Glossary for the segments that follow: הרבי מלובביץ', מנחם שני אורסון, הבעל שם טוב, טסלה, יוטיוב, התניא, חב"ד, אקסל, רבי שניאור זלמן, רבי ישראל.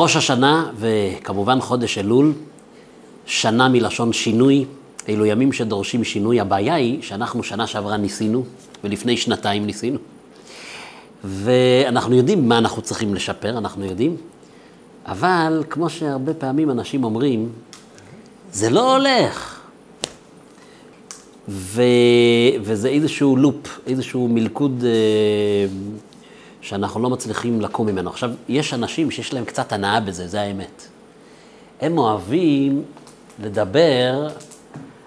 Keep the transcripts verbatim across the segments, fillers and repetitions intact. ראש השנה וכמובן חודש אלול, שנה מלשון שינוי, אלו ימים שדורשים שינוי. הבעיה היא שאנחנו שנה שעברה ניסינו ולפני שנתיים ניסינו. ואנחנו יודעים מה אנחנו צריכים לשפר, אנחנו יודעים. אבל כמו שהרבה פעמים אנשים אומרים, זה לא הולך. ו... וזה איזשהו לופ, איזשהו מלכוד שאנחנו לא מצליחים לקום ממנו. עכשיו, יש אנשים שיש להם קצת הנאה בזה, זה האמת. הם אוהבים לדבר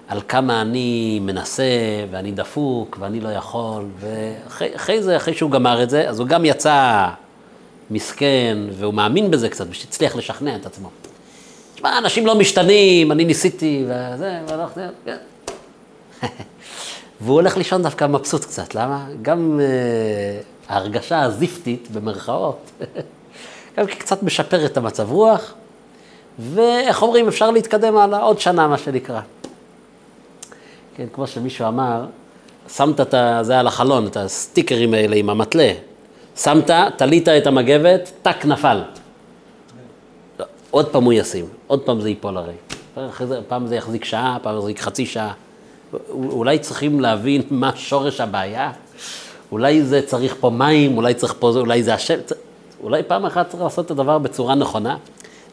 על כמה אני מנסה, ואני דפוק, ואני לא יכול, ואחרי זה, אחרי שהוא גמר את זה, אז הוא גם יצא מסכן, והוא מאמין בזה קצת, ושהצליח לשכנע את עצמו. תשמע, אנשים לא משתנים, אני ניסיתי, וזה, והלכתי, כן. והוא הולך לישון דווקא מבסוט קצת, למה? גם uh, ההרגשה הזיפתית, במרכאות, גם קצת משפר את המצב רוח, ואיך אומרים, אפשר להתקדם הלאה עוד שנה, מה שנקרא. כן, כמו שמישהו אמר, שמת את זה על החלון, את הסטיקרים האלה עם המטלה, שמת, תלית את המגבת, טק נפל. לא, עוד פעם הוא ישים, עוד פעם זה ייפול הרי. פעם זה יחזיק שעה, פעם זה יחזיק חצי שעה. אולי צריכים להבין מה שורש הבעיה, אולי זה צריך פה מים, אולי צריך פה, אולי זה השם, אולי פעם אחת צריך לעשות את הדבר בצורה נכונה,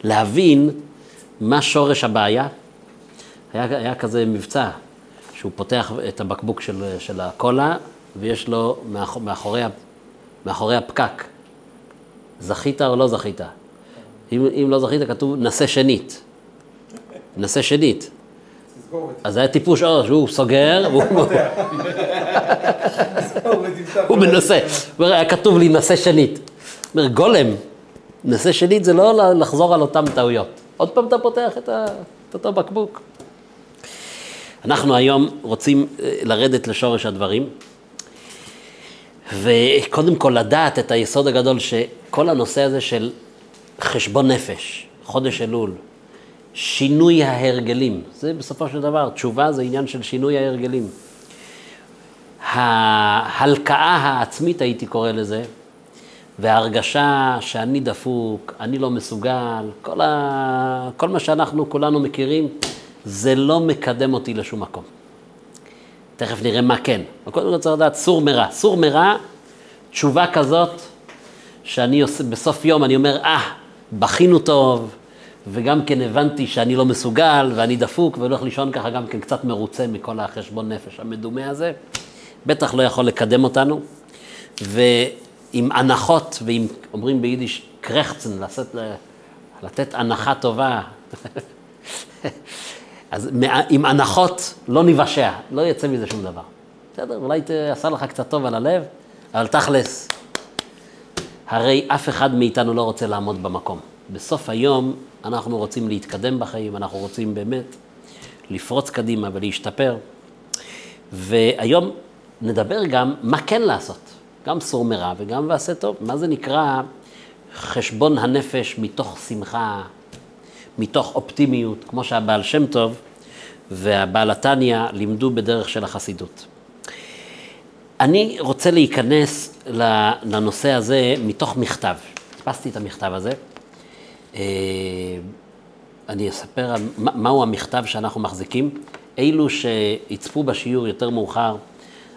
להבין מה שורש הבעיה. היה, היה כזה מבצע. שהוא פותח את הבקבוק של, של הקולה, ויש לו מאח, מאחורי, מאחורי הפקק, זכית או לא זכית. אם, אם לא זכית, כתוב נסה שנית. נסה שנית. אז היה טיפוש אור, שהוא סוגר, הוא... הוא מנסה. היה כתוב לי נסה שנית. אומר, גולם, נסה שנית זה לא לחזור על אותם טעויות. עוד פעם אתה פותח את, ה, את אותו בקבוק. אנחנו היום רוצים לרדת לשורש הדברים, וקודם כל לדעת את היסוד הגדול שכל הנושא הזה של חשבון נפש, חודש אלול, שינוי ההרגלים, זה בסופו של דבר, תשובה זה עניין של שינוי ההרגלים. ההלקאה העצמית הייתי קורא לזה, וההרגשה שאני דפוק, אני לא מסוגל, כל, ה... כל מה שאנחנו כולנו מכירים, זה לא מקדם אותי לשום מקום. תכף נראה מה כן. קודם כל צריך לדעת, סור מרע. סור מרע, תשובה כזאת, שאני עושה, בסוף יום אני אומר, אה, בכינו טוב, וגם כן הבנתי שאני לא מסוגל, ואני דפוק, והולך לישון ככה גם כן קצת מרוצה מכל החשבון נפש המדומה הזה. בטח לא יכול לקדם אותנו. ועם הנחות, ועם, אומרים ביידיש, קרחצן, לתת, לתת הנחה טובה. אז עם הנחות לא נבשע, לא יצא מזה שום דבר. בסדר, אולי תעשה לך קצת טוב על הלב, אבל תכלס, הרי אף אחד מאיתנו לא רוצה לעמוד במקום. בסוף היום אנחנו רוצים להתקדם בחיים, אנחנו רוצים באמת לפרוץ קדימה ולהשתפר. והיום נדבר גם מה כן לעשות, גם סור מרע וגם ועשה טוב. מה זה נקרא חשבון הנפש מתוך שמחה, מתוך אופטימיות, כמו שהבעל שם טוב והבעל התניה לימדו בדרך של החסידות. אני רוצה להיכנס לנושא הזה מתוך מכתב. תפסתי את המכתב הזה. אני אספר מהו המכתב שאנחנו מחזיקים. אילו שיצפו בשיעור יותר מאוחר,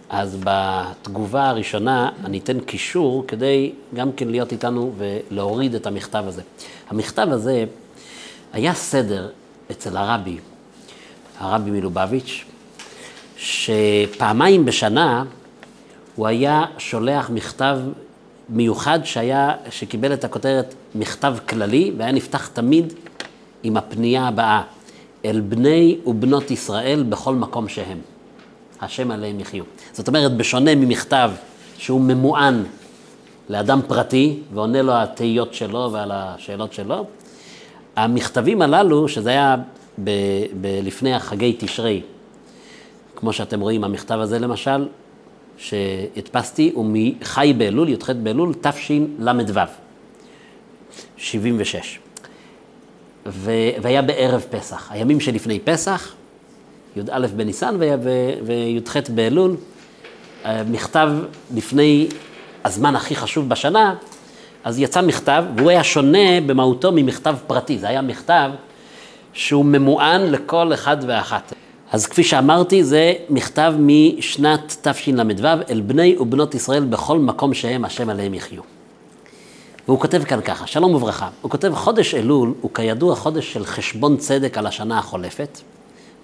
אז בתגובה הראשונה אני אתן קישור כדי גם כן להיות איתנו ולהוריד את המכתב הזה. המכתב הזה היה סדר אצל הרבי, הרבי מלובביץ', שפעמיים בשנה הוא היה שולח מכתב מיוחד שהיה, שקיבל את הכותרת מכתב כללי, והיה נפתח תמיד עם הפנייה הבאה, אל בני ובנות ישראל בכל מקום שהם, השם עליהם יחיו. זאת אומרת, בשונה ממכתב שהוא ממוען לאדם פרטי, ועונה לו התהיות שלו ועל השאלות שלו, המכתבים הללו, שזה היה ב- ב- לפני החגי תשרי, כמו שאתם רואים, המכתב הזה למשל, שהדפסתי, הוא מחי באלול, י"ח באלול, תשל"ו, שבעים ושש. ו- והיה בערב פסח, הימים שלפני פסח, י"א בניסן וי"ח ו- באלול, מכתב לפני הזמן הכי חשוב בשנה, אז יצא מכתב, והוא היה שונה במהותו ממכתב פרטי. זה היה מכתב שהוא ממוען לכל אחד ואחת. אז כפי שאמרתי, זה מכתב משנת תשל"ו אל בני ובנות ישראל בכל מקום שהם, השם עליהם יחיו. והוא כותב כאן ככה, שלום וברכה. הוא כותב, חודש אלול הוא כידוע חודש של חשבון צדק על השנה החולפת,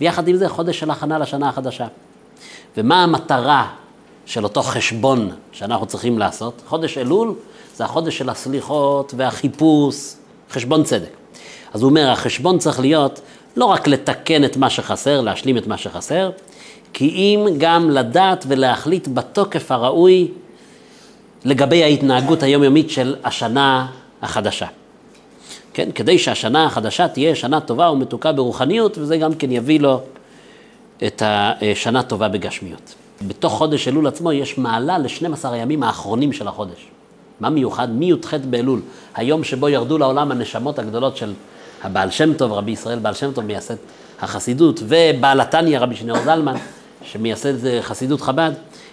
ויחד עם זה חודש של הכנה לשנה החדשה. ומה המטרה של אותו חשבון שאנחנו צריכים לעשות? חודש אלול זה החודש של הסליחות והחיפוש, חשבון צדק. אז הוא אומר, החשבון צריך להיות לא רק לתקן את מה שחסר, להשלים את מה שחסר, כי אם גם לדעת ולהחליט בתוקף הראוי לגבי ההתנהגות היומיומית של השנה החדשה. כן? כדי שהשנה החדשה תהיה שנה טובה ומתוקה ברוחניות, וזה גם כן יביא לו את השנה טובה בגשמיות. בתוך חודש אלול עצמו יש מעלה ל-שנים עשר הימים האחרונים של החודש. מה מיוחד? מי"ח באלול, היום שבו ירדו לעולם הנשמות הגדולות של הבעל שם טוב, רבי ישראל, בעל שם טוב מייסד החסידות, ובעל התניא, רבי שניאור זלמן, שמייסד חסידות חב"ד,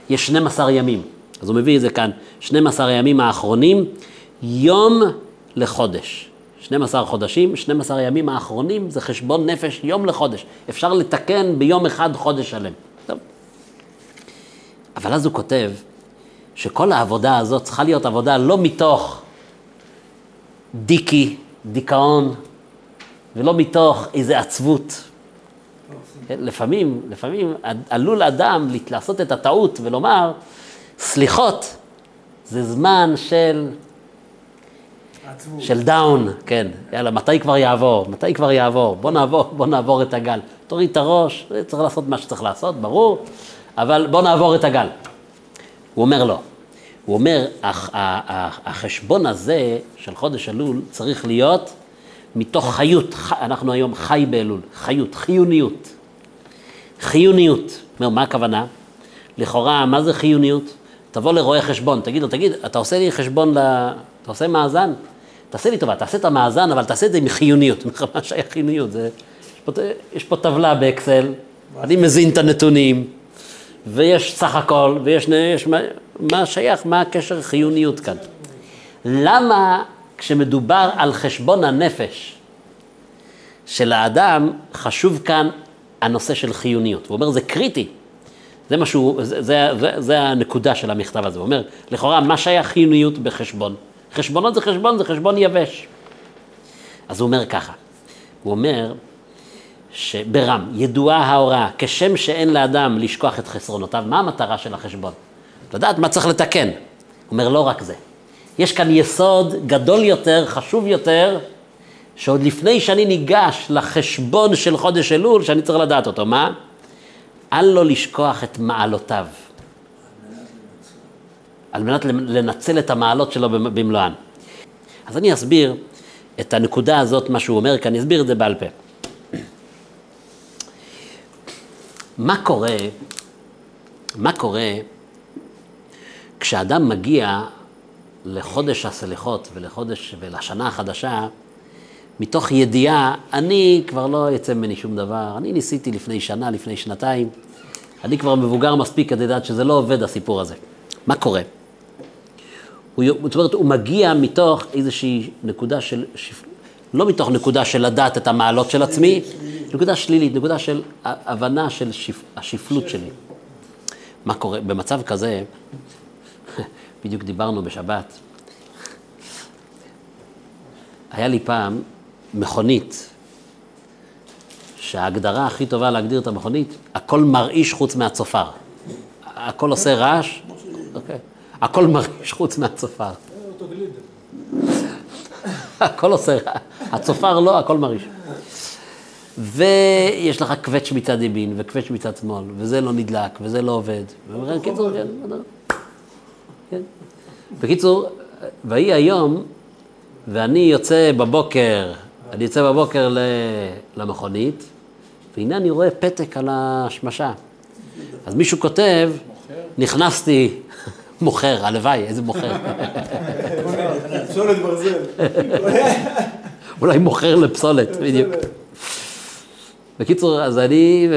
יש שנים עשר ימים. אז הוא מביא את זה כאן, שנים עשר הימים האחרונים, יום לחודש. שנים עשר חודשים, שנים עשר הימים האחרונים, זה חשבון נפש, יום לחודש. אפשר לתקן ביום אחד חודש שלם. טוב. אבל אז הוא כותב, שכל העבודה הזאת צריכה להיות עבודה לא מתוך דיקי, דיכאון, ולא מתוך איזה עצבות. לפעמים, לפעמים עלול אדם לעשות את הטעות ולומר, סליחות, זה זמן של עצבות. של דאון, כן. יאללה, מתי כבר יעבור? מתי כבר יעבור? בוא נעבור, בוא נעבור את הגל. תוריד את הראש, צריך לעשות מה שצריך לעשות, ברור, אבל בוא נעבור את הגל. הוא אומר לא. הוא אומר, החשבון הזה של חודש אלול צריך להיות מתוך חיות. אנחנו היום חי באלול. חיות, חיוניות. חיוניות. מה הכוונה? לכאורה, מה זה חיוניות? תבוא לרואה חשבון, תגיד לו, תגיד, אתה עושה לי חשבון, אתה עושה מאזן? תעשה לי טובה, תעשה את המאזן, אבל תעשה את זה עם חיוניות. מה שהיה חיוניות? יש פה טבלה באקסל, אני מזין את הנתונים, ויש סך הכל, ויש מה שייך, מה הקשר חיוניות כאן. למה כשמדובר על חשבון הנפש של האדם, חשוב כאן הנושא של חיוניות? הוא אומר, זה קריטי. זה משהו, זה, זה, זה, זה הנקודה של המכתב הזה. הוא אומר, לכאורה, מה שהיה חיוניות בחשבון? חשבונות זה חשבון, זה חשבון יבש. אז הוא אומר ככה, הוא אומר שברם, ידועה ההוראה, כשם שאין לאדם לשכוח את חסרונותיו, מה המטרה של החשבון? לדעת מה צריך לתקן. הוא אומר, לא רק זה. יש כאן יסוד גדול יותר, חשוב יותר, שעוד לפני שאני ניגש לחשבון של חודש אלול, שאני צריך לדעת אותו, מה? אל לא לשכוח את מעלותיו. על מנת לנצל את המעלות שלו במלואן. אז אני אסביר את הנקודה הזאת, מה שהוא אומר, כי אני אסביר את זה בעל פה. מה קורה, מה קורה כשאדם מגיע לחודש הסליחות ולחודש ולשנה החדשה, מתוך ידיעה, אני כבר לא יצא ממני שום דבר, אני ניסיתי לפני שנה, לפני שנתיים, אני כבר מבוגר מספיק כדי לדעת שזה לא עובד הסיפור הזה. מה קורה? הוא, זאת אומרת, הוא מגיע מתוך איזושהי נקודה של, לא מתוך נקודה של לדעת את המעלות של עצמי, נקודה שלילית, נקודה של הבנה של שפ, השפלות שלי. מה קורה? במצב כזה, בדיוק דיברנו בשבת, היה לי פעם, מכונית, שההגדרה הכי טובה להגדיר את המכונית, הכל מרעיש חוץ מהצופר. הכל עושה רעש, אוקיי. הכל מרעיש חוץ מהצופר. הכל עושה רעש, הצופר לא, הכל מרעיש. ויש לך קווץ' מצד ימין וקווץ' מצד שמאל, וזה לא נדלק, וזה לא עובד. ובקיצור, כן. בקיצור, והיא היום, ואני יוצא בבוקר, אני יוצא בבוקר למכונית, והנה אני רואה פתק על השמשה. אז מישהו כותב, נכנסתי, מוכר, הלוואי, איזה מוכר. פסולת ברזל. אולי מוכר לפסולת, בדיוק. בקיצור, אז אני,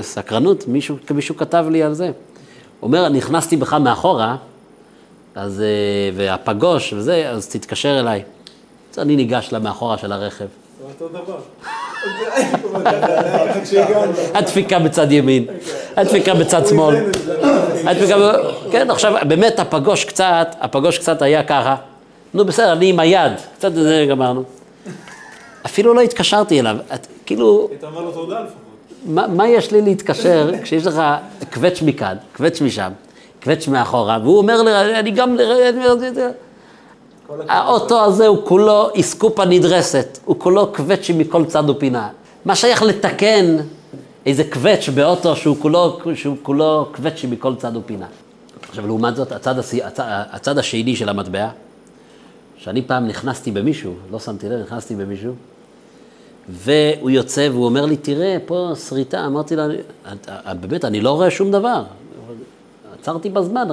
סקרנות, מישהו כתב לי על זה. אומר, נכנסתי בך מאחורה, אז, והפגוש וזה, אז תתקשר אליי. אז אני ניגש לה מאחורה של הרכב. אותו דבר. הדפיקה בצד ימין, הדפיקה בצד שמאל. כן, עכשיו, באמת הפגוש קצת, הפגוש קצת היה ככה. נו בסדר, אני עם היד, קצת זה גמרנו. אפילו לא התקשרתי אליו, את כאילו... אתה אמר לו תודה לפחות. מה יש לי להתקשר כשיש לך קווץ' מכאן, קווץ' משם, קווץ' מאחורה, והוא אומר לי, אני גם... האוטו הזה הוא כולו איסקופה נדרסת, הוא כולו קווץ' מכל צד ופינה. מה שייך לתקן איזה קווץ' באוטו שהוא כולו קווץ' מכל צד ופינה. עכשיו, לעומת זאת, הצד השני של המטבע, שאני פעם נכנסתי במישהו, לא שמתי לב, נכנסתי במישהו, והוא יוצא והוא אומר לי, תראה, פה שריטה, אמרתי לה, באמת, אני לא רואה שום דבר. עצרתי בזמן,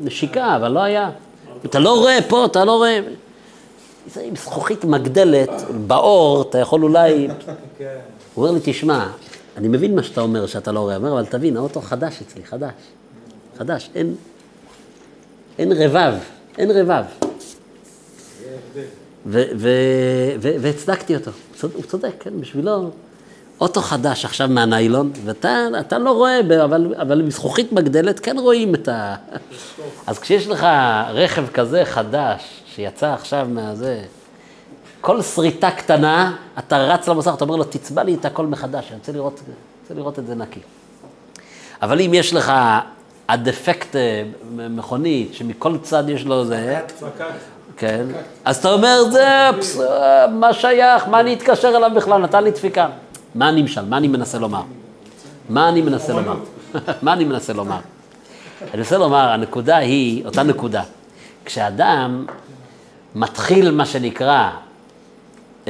נשיקה, אבל לא היה. אתה לא רואה פה, אתה לא רואה. זה עם זכוכית מגדלת, באור, אתה יכול אולי... הוא אומר לי, תשמע, אני מבין מה שאתה אומר שאתה לא רואה, אומר, אבל תבין, האוטו חדש אצלי, חדש. חדש, אין... אין רבב, אין רבב. והצדקתי אותו, הוא צודק, בשבילו. אוטו חדש עכשיו מהניילון, ואתה לא רואה, אבל מזכוכית מגדלת כן רואים את ה... אז כשיש לך רכב כזה חדש, שיצא עכשיו מהזה, כל שריטה קטנה, אתה רץ למוסך, אתה אומר לו, תצבע לי את הכל מחדש, אני רוצה לראות, רוצה לראות את זה נקי. אבל אם יש לך הדפקט מכונית, שמכל צד יש לו זה... כן, אז אתה אומר, זה מה שייך, מה אני אתקשר אליו בכלל, נתן לי דפיקה. מה אני משל? מה אני מנסה לומר? מה אני מנסה לומר? מה אני מנסה לומר? אני מנסה לומר, הנקודה היא, אותה נקודה. כשאדם מתחיל מה שנקרא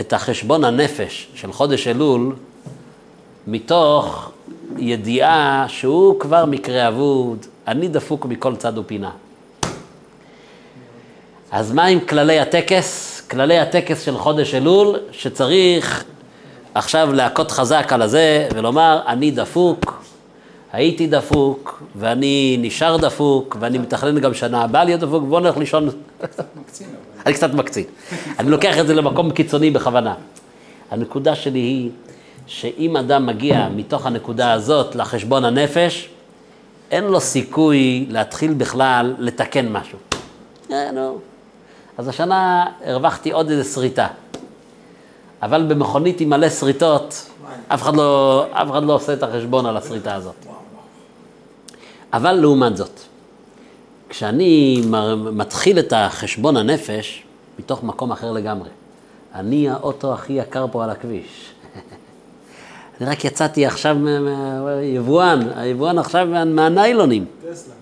את החשבון הנפש של חודש אלול, מתוך ידיעה שהוא כבר מקרה אבוד, אני דפוק מכל צד ופינה. אז מה עם כללי הטקס? כללי הטקס של חודש אלול, שצריך עכשיו להכות חזק על הזה ולומר, אני דפוק, הייתי דפוק, ואני נשאר דפוק, ואני מתכנן גם שנה הבאה להיות דפוק, בוא נלך לישון. אני קצת מקצין. אני לוקח את זה למקום קיצוני בכוונה. הנקודה שלי היא שאם אדם מגיע מתוך הנקודה הזאת לחשבון הנפש, אין לו סיכוי להתחיל בכלל לתקן משהו. נו. אז השנה הרווחתי עוד איזה שריטה, אבל במכונית עם מלא שריטות, אף אחד לא, אף אחד לא עושה את החשבון על השריטה הזאת. אבל לעומת זאת, כשאני מתחיל את החשבון הנפש, מתוך מקום אחר לגמרי, אני האוטו הכי יקר פה על הכביש. אני רק יצאתי עכשיו מהיבואן, היבואן עכשיו מהניילונים. טסלה.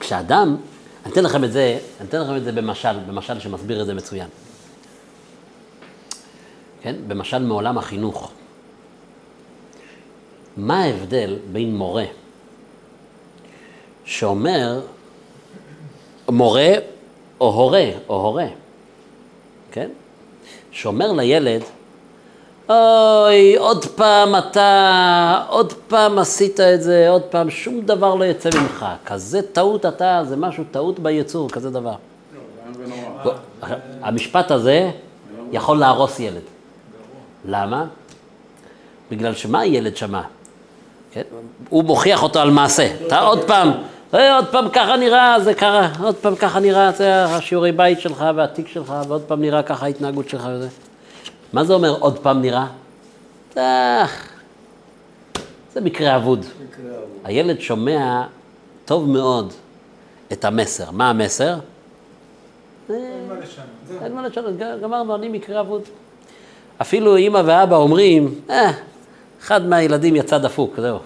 כשאדם, אני אתן לכם את זה, אני אתן לכם את זה במשל, במשל שמסביר את זה מצוין. כן? במשל מעולם החינוך. מה ההבדל בין מורה שאומר, מורה או הורה, או הורה, כן? שאומר לילד, אוי, עוד פעם אתה, עוד פעם עשית את זה, עוד פעם, שום דבר לא יצא ממך. כזה טעות אתה, זה משהו טעות ביצור, כזה דבר. המשפט הזה יכול להרוס ילד. למה? בגלל שמה הילד שמע? הוא מוכיח אותו על מעשה. אתה עוד פעם, עוד פעם ככה נראה, זה קרה, עוד פעם ככה נראה, זה השיעורי בית שלך והתיק שלך, ועוד פעם נראה ככה ההתנהגות שלך וזה. מה זה אומר עוד פעם נראה? זה מקרה אבוד. הילד שומע טוב מאוד את המסר. מה המסר? אין מה לשנות. אין מה לשנות, גמרנו, אני מקרה אבוד. אפילו אמא ואבא אומרים, אה, אחד מהילדים יצא דפוק, זהו.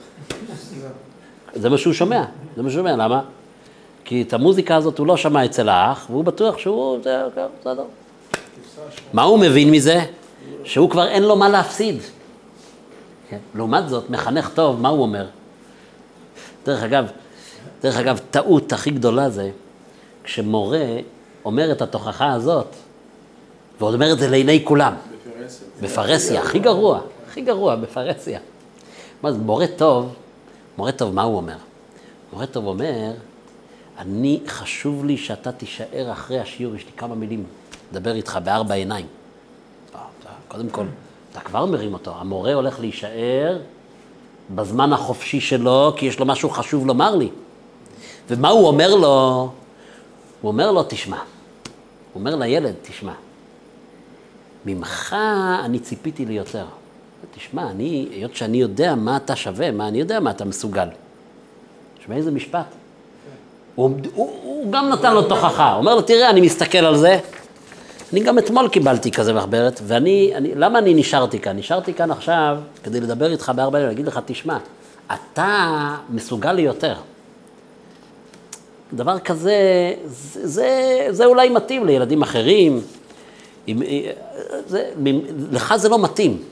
זה מה שהוא שומע, זה מה שהוא שומע, למה? כי את המוזיקה הזאת הוא לא שמע אצל האח, והוא בטוח שהוא, זה בסדר. מה הוא מבין מזה? שהוא כבר אין לו מה להפסיד. לעומת זאת, מחנך טוב, מה הוא אומר? דרך אגב, דרך אגב, טעות הכי גדולה זה, כשמורה אומר את התוכחה הזאת, ועוד אומר את זה לעיני כולם. בפרסיה, הכי גרוע, הכי גרוע, בפרסיה. מורה טוב, מורה טוב, מה הוא אומר? מורה טוב אומר, אני, חשוב לי שאתה תישאר אחרי השיעור, יש לי כמה מילים, לדבר איתך בארבע עיניים. קודם כל, אתה כבר מרים אותו, המורה הולך להישאר בזמן החופשי שלו, כי יש לו משהו חשוב לומר לי. ומה הוא אומר לו? הוא אומר לו, תשמע. הוא אומר לילד, תשמע. ממך אני ציפיתי לי יותר. תשמע, אני, היות שאני יודע מה אתה שווה, מה אני יודע מה אתה מסוגל. תשמע איזה משפט. הוא, הוא, הוא גם נתן לו תוכחה. הוא אומר לו, תראה, אני מסתכל על זה. אני גם אתמול קיבלתי כזה מחברת, ואני, אני, למה אני נשארתי כאן? נשארתי כאן עכשיו כדי לדבר איתך בארבע, להגיד לך, תשמע, אתה מסוגל לי יותר. דבר כזה, זה, זה, זה אולי מתאים לילדים אחרים. אם, זה, לך זה לא מתאים.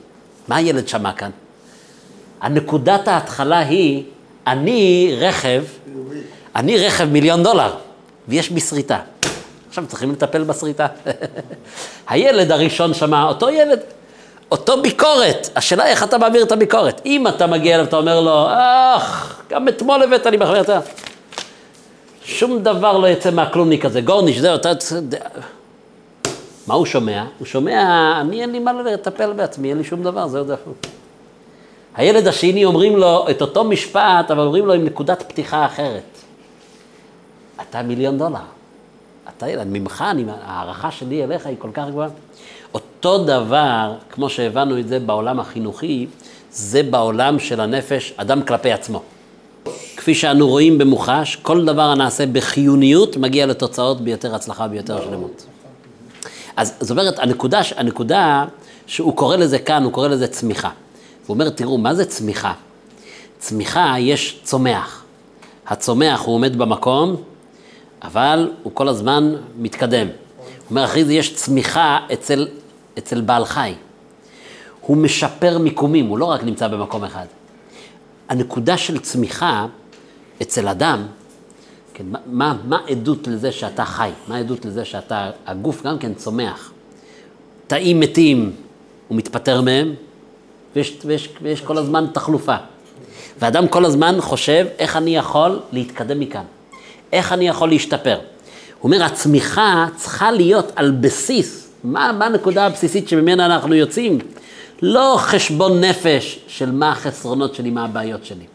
מה הילד שמע כאן? הנקודת ההתחלה היא, אני רכב, אני רכב מיליון דולר, ויש בסריטה. עכשיו צריכים לטפל בסריטה. הילד הראשון שמע, אותו ילד, אותו ביקורת. השאלה איך אתה מעביר את הביקורת. אם אתה מגיע אליו, אתה אומר לו, אך, גם אתמול הבאת, אני מחביר את זה. שום דבר לא יצא מהכלומניק הזה. גורניש, זה אותה... מה הוא שומע? הוא שומע, אני אין לי מה לטפל בעצמי, אין לי שום דבר, זה עוד אפילו. הילד השני אומרים לו את אותו משפט, אבל אומרים לו עם נקודת פתיחה אחרת. אתה מיליון דולר. אתה ילד, ממך, אני, הערכה שלי אליך היא כל כך גבוהה. אותו דבר, כמו שהבנו את זה בעולם החינוכי, זה בעולם של הנפש, אדם כלפי עצמו. כפי שאנו רואים במוחש, כל דבר הנעשה בחיוניות מגיע לתוצאות ביותר הצלחה, ביותר שלמות. אז זאת אומרת, הנקודה, הנקודה שהוא קורא לזה כאן, הוא קורא לזה צמיחה. הוא אומר, תראו, מה זה צמיחה? צמיחה, יש צומח. הצומח הוא עומד במקום, אבל הוא כל הזמן מתקדם. הוא אומר, אחרי זה יש צמיחה אצל, אצל בעל חי. הוא משפר מיקומים, הוא לא רק נמצא במקום אחד. הנקודה של צמיחה אצל אדם, כן, מה, מה עדות לזה שאתה חי? מה עדות לזה שאתה, הגוף גם כן צומח? תאים מתים, הוא מתפטר מהם, ויש, ויש, ויש כל הזמן תחלופה. ואדם כל הזמן חושב, איך אני יכול להתקדם מכאן? איך אני יכול להשתפר? הוא אומר, הצמיחה צריכה להיות על בסיס. מה, מה הנקודה הבסיסית שממנה אנחנו יוצאים? לא חשבון נפש של מה החסרונות שלי, מה הבעיות שלי.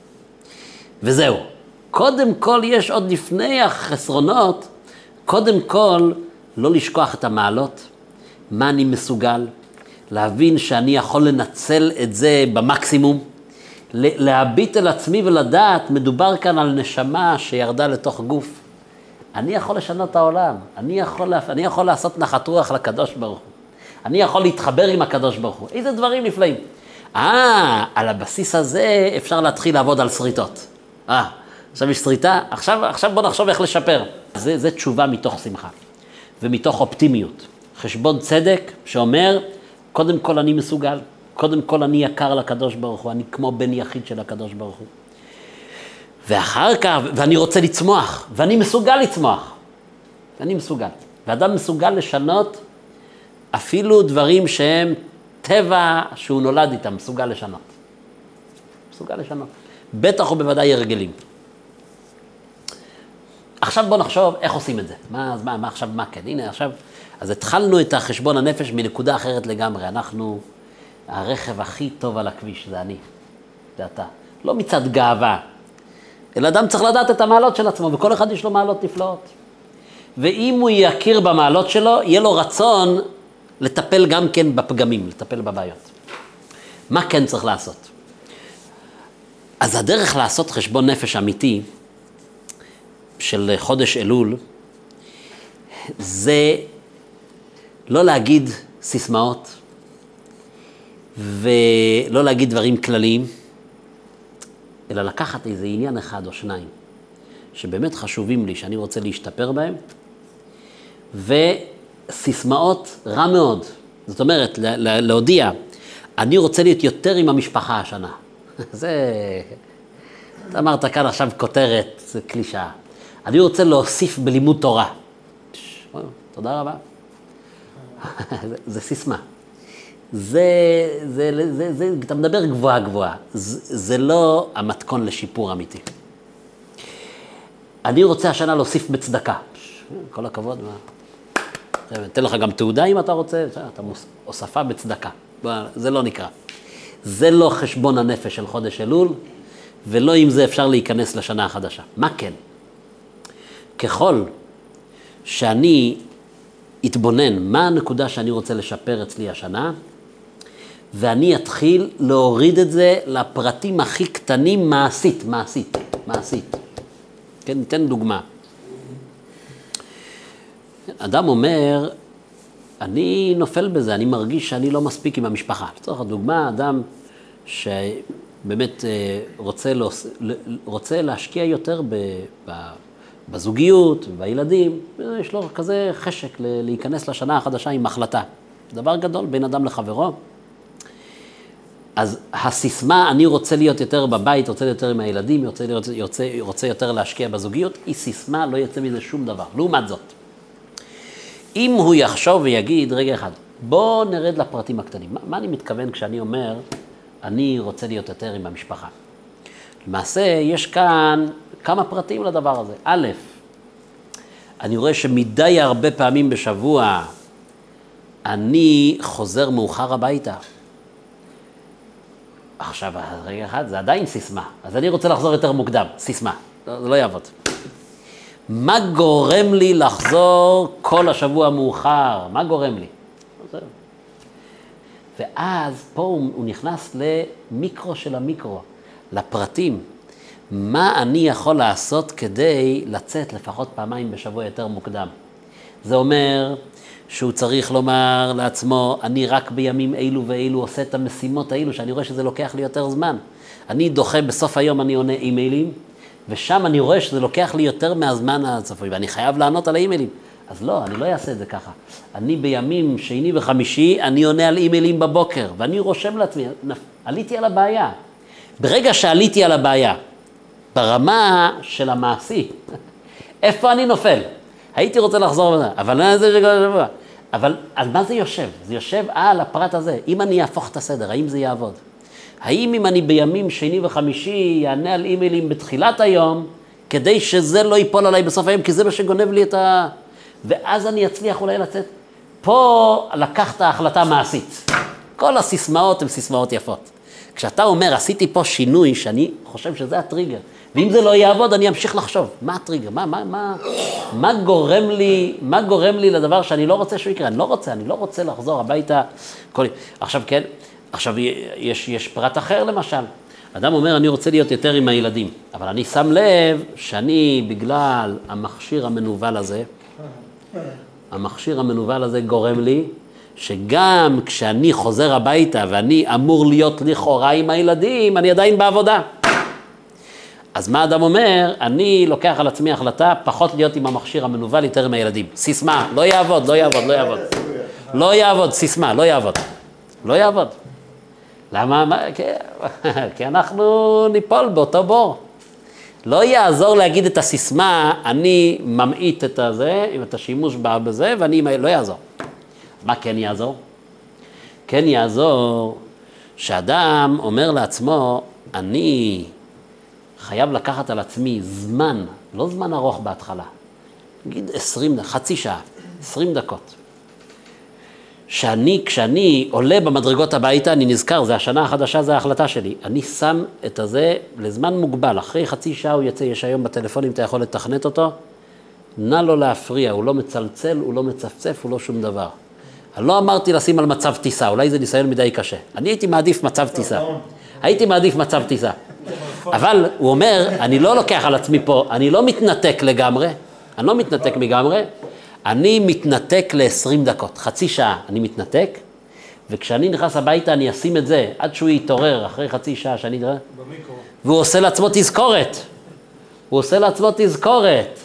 וזהו. קודם כל, יש עוד לפני החסרונות, קודם כל, לא לשכוח את המעלות, מה אני מסוגל, להבין שאני יכול לנצל את זה במקסימום, להביט אל עצמי ולדעת, מדובר כאן על נשמה שירדה לתוך גוף. אני יכול לשנות את העולם, אני יכול, אני יכול לעשות נחת רוח לקדוש ברוך הוא, אני יכול להתחבר עם הקדוש ברוך הוא, איזה דברים נפלאים. אה, על הבסיס הזה אפשר להתחיל לעבוד על שריטות. אה, עכשיו יש שריטה, עכשיו, עכשיו בוא נחשוב איך לשפר. זה, זה תשובה מתוך שמחה ומתוך אופטימיות. חשבון צדק שאומר, קודם כל אני מסוגל, קודם כל אני יקר לקדוש ברוך הוא, אני כמו בן יחיד של הקדוש ברוך הוא. ואחר כך, ואני רוצה לצמוח, ואני מסוגל לצמוח. אני מסוגל. ואדם מסוגל לשנות אפילו דברים שהם טבע שהוא נולד איתם, מסוגל לשנות. מסוגל לשנות. בטח ובוודאי הרגלים. עכשיו בוא נחשוב איך עושים את זה. מה, מה, מה עכשיו, מה כן? הנה עכשיו, אז התחלנו את החשבון הנפש מנקודה אחרת לגמרי. אנחנו, הרכב הכי טוב על הכביש, זה אני, זה אתה. לא מצד גאווה, אלא אדם צריך לדעת את המעלות של עצמו, וכל אחד יש לו מעלות נפלאות. ואם הוא יכיר במעלות שלו, יהיה לו רצון לטפל גם כן בפגמים, לטפל בבעיות. מה כן צריך לעשות? אז הדרך לעשות חשבון נפש אמיתי, של חודש אלול, זה לא להגיד סיסמאות, ולא להגיד דברים כלליים, אלא לקחת איזה עניין אחד או שניים, שבאמת חשובים לי, שאני רוצה להשתפר בהם, וסיסמאות רע מאוד. זאת אומרת, להודיע, אני רוצה להיות יותר עם המשפחה השנה. זה... אתה אמרת כאן עכשיו כותרת, זה קלישה. אני רוצה להוסיף בלימוד תורה. תודה רבה. זה, זה סיסמה. זה, זה, זה, זה, זה, אתה מדבר גבוהה גבוהה. זה, זה לא המתכון לשיפור אמיתי. אני רוצה השנה להוסיף בצדקה. כל הכבוד. אתן לך גם תעודה אם אתה רוצה, אתה הוספה בצדקה. זה לא נקרא. זה לא חשבון הנפש של חודש אלול, ולא אם זה אפשר להיכנס לשנה החדשה. מה כן? ככל שאני אתבונן מה הנקודה שאני רוצה לשפר אצלי השנה, ואני אתחיל להוריד את זה לפרטים הכי קטנים מעשית, מעשית, מעשית. כן, ניתן דוגמה. אדם אומר, אני נופל בזה, אני מרגיש שאני לא מספיק עם המשפחה. לצורך הדוגמה, אדם שבאמת רוצה, להוס... רוצה להשקיע יותר ב... בזוגיות, בילדים, יש לו כזה חשק להיכנס לשנה החדשה עם החלטה. דבר גדול בין אדם לחברו. אז הסיסמה, אני רוצה להיות יותר בבית, רוצה יותר עם הילדים, רוצה, רוצה, רוצה יותר להשקיע בזוגיות, היא סיסמה, לא יצא מזה שום דבר. לעומת זאת, אם הוא יחשוב ויגיד, רגע אחד, בוא נרד לפרטים הקטנים. מה, מה אני מתכוון כשאני אומר, אני רוצה להיות יותר עם המשפחה? למעשה, יש כאן כמה פרטים לדבר הזה. א', אני רואה שמדי הרבה פעמים בשבוע, אני חוזר מאוחר הביתה. עכשיו, רגע אחד, זה עדיין סיסמה. אז אני רוצה לחזור יותר מוקדם, סיסמה. זה לא יעבוד. מה גורם לי לחזור כל השבוע מאוחר? מה גורם לי? ואז פה הוא נכנס למיקרו של המיקרו, לפרטים. מה אני יכול לעשות כדי לצאת לפחות פעמיים בשבוע יותר מוקדם? זה אומר שהוא צריך לומר לעצמו, אני רק בימים אילו ואילו עושה את המשימות האלו, שאני רואה שזה לוקח לי יותר זמן. אני דוחה, בסוף היום אני עונה אימיילים, ושם אני רואה שזה לוקח לי יותר מהזמן הצפוי, ואני חייב לענות על האימיילים. אז לא, אני לא אעשה את זה ככה. אני בימים שני וחמישי, אני עונה על אימיילים בבוקר, ואני רושם לעצמי, עליתי על הבעיה. ברגע שעליתי על הבעיה, ברמה של המעשי, איפה אני נופל? הייתי רוצה לחזור בזה, אבל לא זה שכל שבוע. אבל על מה זה יושב? זה יושב על הפרט הזה. אם אני אהפוך את הסדר, האם זה יעבוד? האם אם אני בימים שני וחמישי יענה על אימיילים בתחילת היום, כדי שזה לא ייפול עליי בסוף היום, כי זה מה שגונב לי את ה... ואז אני אצליח אולי לצאת. פה לקחת ההחלטה מעשית. כל הסיסמאות הן סיסמאות יפות. כשאתה אומר, עשיתי פה שינוי שאני חושב שזה הטריגר, ואם זה לא יעבוד, אני אמשיך לחשוב. מה הטריגר? מה, מה, מה, מה גורם לי, מה גורם לי לדבר שאני לא רוצה שהוא יקרה? אני לא רוצה, אני לא רוצה לחזור הביתה. כל... עכשיו, כן, עכשיו יש, יש פרט אחר, למשל. אדם אומר, אני רוצה להיות יותר עם הילדים, אבל אני שם לב שאני, בגלל המכשיר המנובל הזה, המכשיר המנובל הזה גורם לי, שגם כשאני חוזר הביתה ואני אמור להיות לכאורה עם הילדים, אני עדיין בעבודה. אז מה אדם אומר? אני לוקח על עצמי החלטה, פחות להיות עם המכשיר המנובל, יותר עם הילדים. סיסמה, לא יעבוד, לא יעבוד, לא יעבוד. לא יעבוד, סיסמה, לא יעבוד. לא יעבוד. למה? כי אנחנו ניפול באותו בור. לא יעזור להגיד את הסיסמה, אני ממעיט את הזה, את השימוש בזה, ואני לא יעזור. מה כן יעזור? כן יעזור שאדם אומר לעצמו, אני חייב לקחת על עצמי זמן, לא זמן ארוך בהתחלה, נגיד עשרים, חצי שעה, עשרים דקות. שאני, כשאני עולה במדרגות הביתה, אני נזכר, זה השנה החדשה, זה ההחלטה שלי. אני שם את הזה לזמן מוגבל, אחרי חצי שעה הוא יצא, יש היום בטלפון, אם אתה יכול לתכנת אותו, נא לו להפריע, הוא לא מצלצל, הוא לא מצפצף, הוא לא שום דבר. אני לא אמרתי לשים על מצב טיסה, אולי זה ניסיון מדי קשה. אני הייתי מעדיף מצב טיסה. הייתי מעדיף מצב טיסה. אבל הוא אומר, אני לא לוקח על עצמי פה, אני לא מתנתק לגמרי, אני לא מתנתק מגמרי, אני מתנתק ל-עשרים דקות, חצי שעה אני מתנתק, וכשאני נכנס הביתה אני אשים את זה, עד שהוא יתעורר אחרי חצי שעה שאני אתראה. במיקרו. והוא עושה לעצמו תזכורת. הוא עושה לעצמו תזכורת.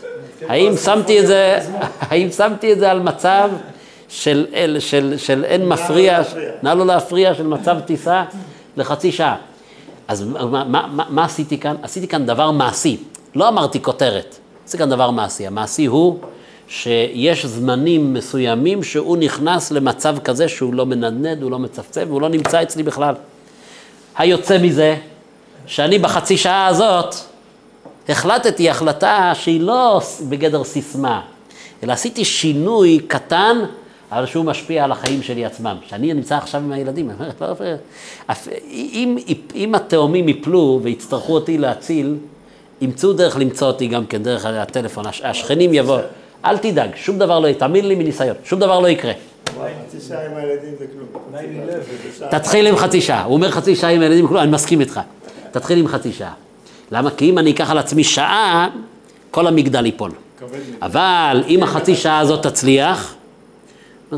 האם שמתי את זה, האם שמתי את זה על מצב... של, של, של, של אין מפריע, נא לא להפריע, של מצב טיסה לחצי שעה. אז מה, מה, מה עשיתי כאן? עשיתי כאן דבר מעשי. לא אמרתי כותרת, עשיתי כאן דבר מעשי. המעשי הוא שיש זמנים מסוימים שהוא נכנס למצב כזה שהוא לא מנדנד, הוא לא מצפצף, והוא לא נמצא אצלי בכלל. היוצא מזה, שאני בחצי שעה הזאת החלטתי החלטה שהיא לא בגדר סיסמה, אלא עשיתי שינוי קטן, אבל שהוא משפיע על החיים שלי עצמם. שאני נמצא עכשיו עם הילדים, אני אומרת, לא, אם, אם התאומים יפלו ויצטרכו אותי להציל, ימצאו דרך למצוא אותי גם כן דרך הטלפון, השכנים יבואו. אל תדאג, שום דבר לא יתאמין לי מניסיון, שום דבר לא יקרה. חצי שעה עם הילדים זה כלום. תתחיל עם חצי שעה, הוא אומר חצי שעה עם הילדים כלום, אני מסכים איתך. תתחיל עם חצי שעה. למה? כי אם אני אקח על עצמי שעה, כל המגדל ייפול. אבל אם החצי שעה הזאת תצליח,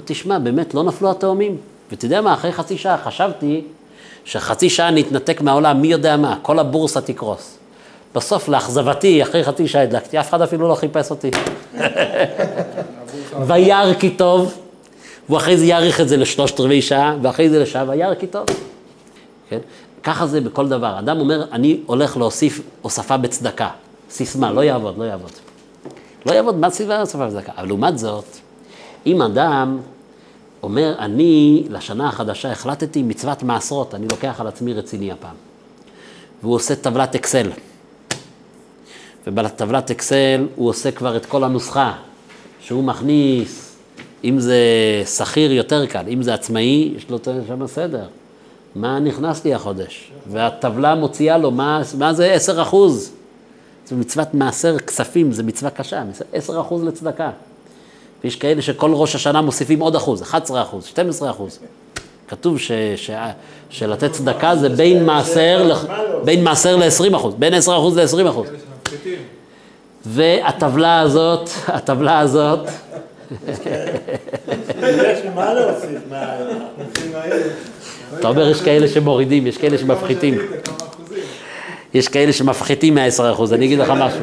תשמע, באמת לא נפלו התאומים. ותדע מה, אחרי חצי שעה חשבתי שחצי שעה נתנתק מהעולם, מי יודע מה, כל הבורסה תקרוס. בסוף לאכזבתי, אחרי חצי שעה הדלקתי, אף אחד אפילו לא חיפש אותי. ויער כי טוב, ואחרי זה יעריך את זה לשלושת רבעי שעה, ואחרי זה לשעה, ויער כי טוב. כן? ככה זה בכל דבר. אדם אומר, אני הולך להוסיף הוספה בצדקה. סיסמה, לא יעבוד, לא יעבוד. לא יעבוד, מה סיבה הוספה בצדקה? אבל לעומת זאת, אם אדם אומר, אני לשנה החדשה החלטתי מצוות מעשרות, אני לוקח על עצמי רציני הפעם. והוא עושה טבלת אקסל. ובטבלת אקסל הוא עושה כבר את כל הנוסחה, שהוא מכניס, אם זה שכיר יותר קל, אם זה עצמאי, יש לו שם סדר. מה נכנס לי החודש? והטבלה מוציאה לו, מה, מה זה עשר אחוז? זה מצוות מעשר כספים, זה מצווה קשה, עשר אחוז לצדקה. ויש כאלה שכל ראש השנה מוסיפים עוד אחוז, אחת עשרה אחוז, שתים עשרה אחוז. כתוב ש, ש, שלתת צדקה זה בין מעשר, בין מעשר ל-עשרים אחוז, בין עשר אחוז ל-עשרים אחוז. והטבלה הזאת, הטבלה הזאת... יש מה להוסיף, מה... אתה אומר, יש כאלה שמורידים, יש כאלה שמפחיתים. יש כאלה שמפחיתים מה-עשרה אחוז, אני אגיד לך משהו.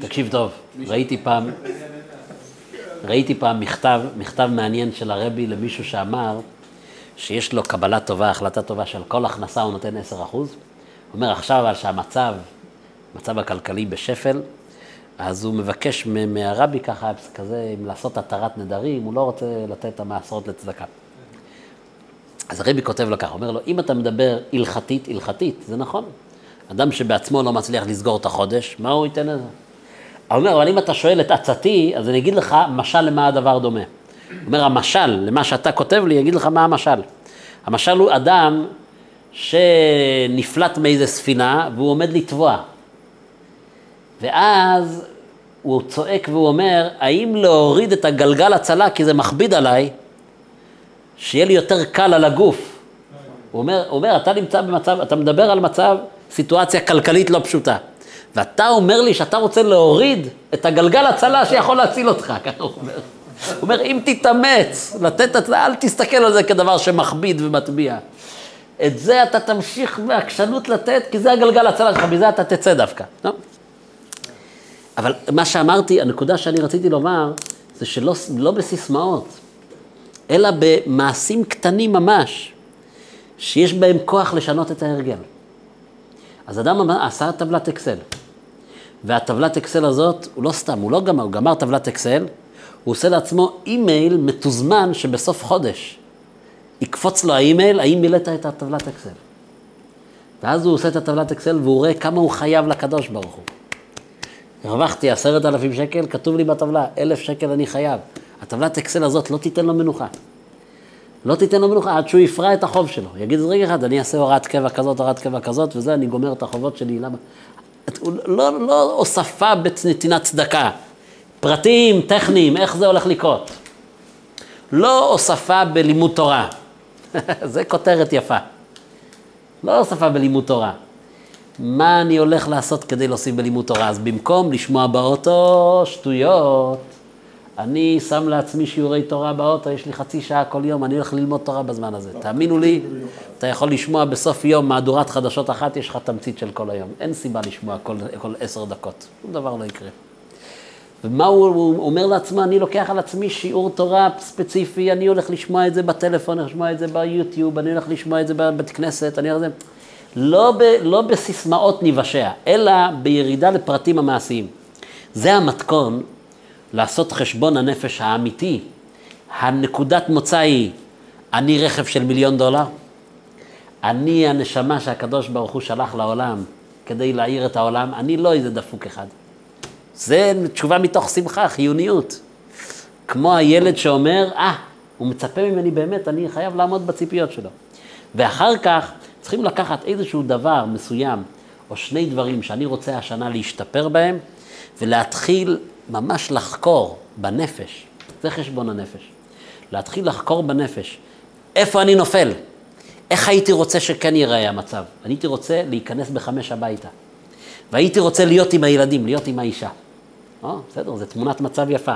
תקשיב טוב, ראיתי פעם, ראיתי פעם מכתב, מכתב מעניין של הרבי למישהו שאמר, שיש לו קבלה טובה, החלטה טובה של כל הכנסה הוא נותן עשר אחוז. הוא אומר עכשיו על שהמצב, המצב הכלכלי בשפל, אז הוא מבקש מהרבי ככה, כזה, אם לעשות התרת נדרים, הוא לא רוצה לתת את המעשרות לצדקה. אז הרבי כותב לו ככה, אומר לו, אם אתה מדבר הלכתית, הלכתית, זה נכון. אדם שבעצמו לא מצליח לסגור את החודש, מה הוא ייתן לזה? הוא אומר, אבל אם אתה שואל את עצתי, אז אני אגיד לך משל למה הדבר דומה. הוא אומר, המשל, למה שאתה כותב לי, יגיד לך מה המשל. המשל הוא אדם שנפלט מאיזה ספינה, והוא עומד לטבוע. ואז הוא צועק והוא אומר, האם להוריד את הגלגל הצלה, כי זה מכביד עליי, שיהיה לי יותר קל על הגוף. הוא אומר, הוא אומר, אתה נמצא במצב, אתה מדבר על מצב, סיטואציה כלכלית לא פשוטה. ואתה אומר לי שאתה רוצה להוריד את הגלגל הצלה שיכול להציל אותך, ככה הוא אומר. הוא אומר, אם תתאמץ, לתת, אל תסתכל על זה כדבר שמכביד ומטביע. את זה אתה תמשיך מהקשנות לתת, כי זה הגלגל הצלה שלך, בזה אתה תצא דווקא. לא? אבל מה שאמרתי, הנקודה שאני רציתי לומר, זה שלא לא בסיסמאות, אלא במעשים קטנים ממש, שיש בהם כוח לשנות את ההרגל. אז אדם עשה טבלת אקסל, והטבלת אקסל הזאת, הוא לא סתם, הוא לא גמר, הוא גמר טבלת אקסל, הוא עושה לעצמו אימייל מתוזמן שבסוף חודש יקפוץ לו האימייל, האם מילאת את הטבלת אקסל. ואז הוא עושה את הטבלת אקסל והוא רואה כמה הוא חייב לקדוש ברוך הוא. הרווחתי עשרת אלפים שקל, כתוב לי בטבלה, אלף שקל אני חייב. הטבלת אקסל הזאת לא תיתן לו מנוחה. לא תיתן לו מנוחה עד שהוא יפרע את החוב שלו. יגיד רגע אחד, אני אעשה הוראת קבע כזאת, הוראת קבע כזאת, וזה אני גומר את החובות שלי. למה? לא, לא הוספה בנתינת צדקה. פרטים, טכניים, איך זה הולך לקרות. לא הוספה בלימוד תורה. זה כותרת יפה. לא הוספה בלימוד תורה. מה אני הולך לעשות כדי להוסיף בלימוד תורה? אז במקום לשמוע באוטו שטויות, אני שם לעצמי שיעורי תורה באוטו, יש לי חצי שעה כל יום, אני הולך ללמוד תורה בזמן הזה. תאמינו לי, אתה יכול לשמוע בסוף יום מהדורת חדשות אחת, יש לך תמצית של כל היום. אין סיבה לשמוע כל, כל עשר דקות. שום דבר לא יקרה. ומה הוא, הוא אומר לעצמו, אני לוקח על עצמי שיעור תורה ספציפי, אני הולך לשמוע את זה בטלפון, אני לשמוע את זה ביוטיוב, אני הולך לשמוע את זה בבית כנסת, אני הולך... לא, ב, לא בסיסמאות ניוושע, אלא בירידה לפרטים המעשיים. זה המתכון לעשות חשבון הנפש האמיתי. הנקודת מוצא היא, אני רכב של מיליון דולר, אני הנשמה שהקדוש ברוך הוא שלח לעולם כדי להאיר את העולם, אני לא איזה דפוק אחד. זה תשובה מתוך שמחה, חיוניות. כמו הילד שאומר, אה, ah, הוא מצפה ממני באמת, אני חייב לעמוד בציפיות שלו. ואחר כך צריכים לקחת איזשהו דבר מסוים, או שני דברים שאני רוצה השנה להשתפר בהם, ולהתחיל ממש לחקור בנפש, זה חשבון הנפש. להתחיל לחקור בנפש, איפה אני נופל? איך הייתי רוצה שכן ייראה המצב? אני הייתי רוצה להיכנס בחמש הביתה. והייתי רוצה להיות עם הילדים, להיות עם האישה. או, בסדר, זה תמונת מצב יפה.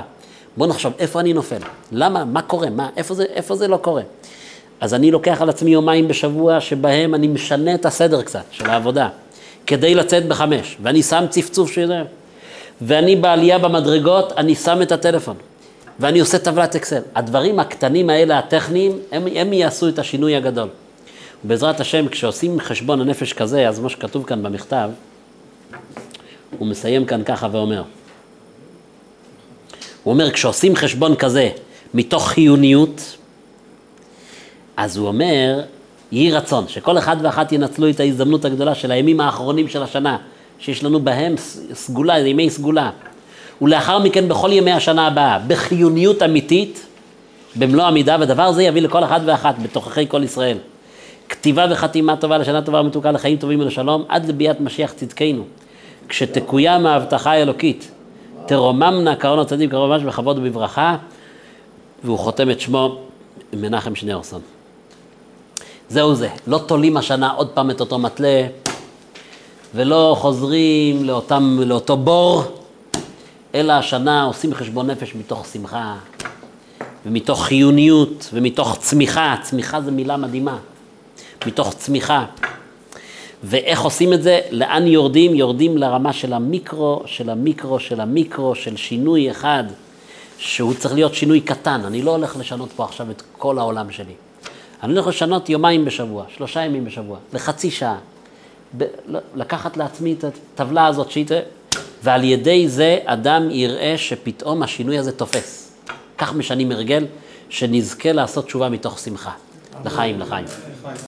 בוא נחשוב, איפה אני נופל? למה? מה קורה? מה? איפה זה, איפה זה לא קורה? אז אני לוקח על עצמי יומיים בשבוע שבהם אני משנה את הסדר קצת של העבודה, כדי לצאת בחמש, ואני שם צפצוף שזה, ואני בעלייה במדרגות, אני שם את הטלפון, ואני עושה טבלת אקסל. הדברים הקטנים האלה, הטכניים, הם, הם יעשו את השינוי הגדול. בעזרת השם, כשעושים חשבון הנפש כזה, אז מה שכתוב כאן במכתב, הוא מסיים כאן ככה ואומר, הוא אומר, כשעושים חשבון כזה, מתוך חיוניות, אז הוא אומר, יהי רצון, שכל אחד ואחת ינצלו את ההזדמנות הגדולה של הימים האחרונים של השנה, שיש לנו בהם סגולה, ימי סגולה, ולאחר מכן בכל ימי השנה הבאה, בחיוניות אמיתית, במלוא המידה, ודבר זה יביא לכל אחד ואחת, בתוככי כל ישראל. כתיבה וחתימה טובה לשנה טובה ומתוקה, לחיים טובים ולשלום, עד לביאת משיח צדקנו. כשתקוים ההבטחה האלוקית, תרוממנה קרון הצדיק קרוב ממש בכבוד ובברכה, והוא חותם את שמו מנחם שני אורסון. זהו זה, לא תולים השנה עוד פעם את אותו מטלה, ולא חוזרים לאותם, לאותו בור, אלא השנה עושים חשבון נפש מתוך שמחה, ומתוך חיוניות, ומתוך צמיחה. צמיחה זו מילה מדהימה. מתוך צמיחה. ואיך עושים את זה? לאן יורדים? יורדים לרמה של המיקרו, של המיקרו, של המיקרו, של שינוי אחד, שהוא צריך להיות שינוי קטן. אני לא הולך לשנות פה עכשיו את כל העולם שלי. אני הולך לשנות יומיים בשבוע, שלושה ימים בשבוע, לחצי שעה. ב- לקחת לעצמי את הטבלה הזאת שהיא, ועל ידי זה אדם יראה שפתאום השינוי הזה תופס. כך משנים הרגל, שנזכה לעשות תשובה מתוך שמחה. לחיים, לחיים.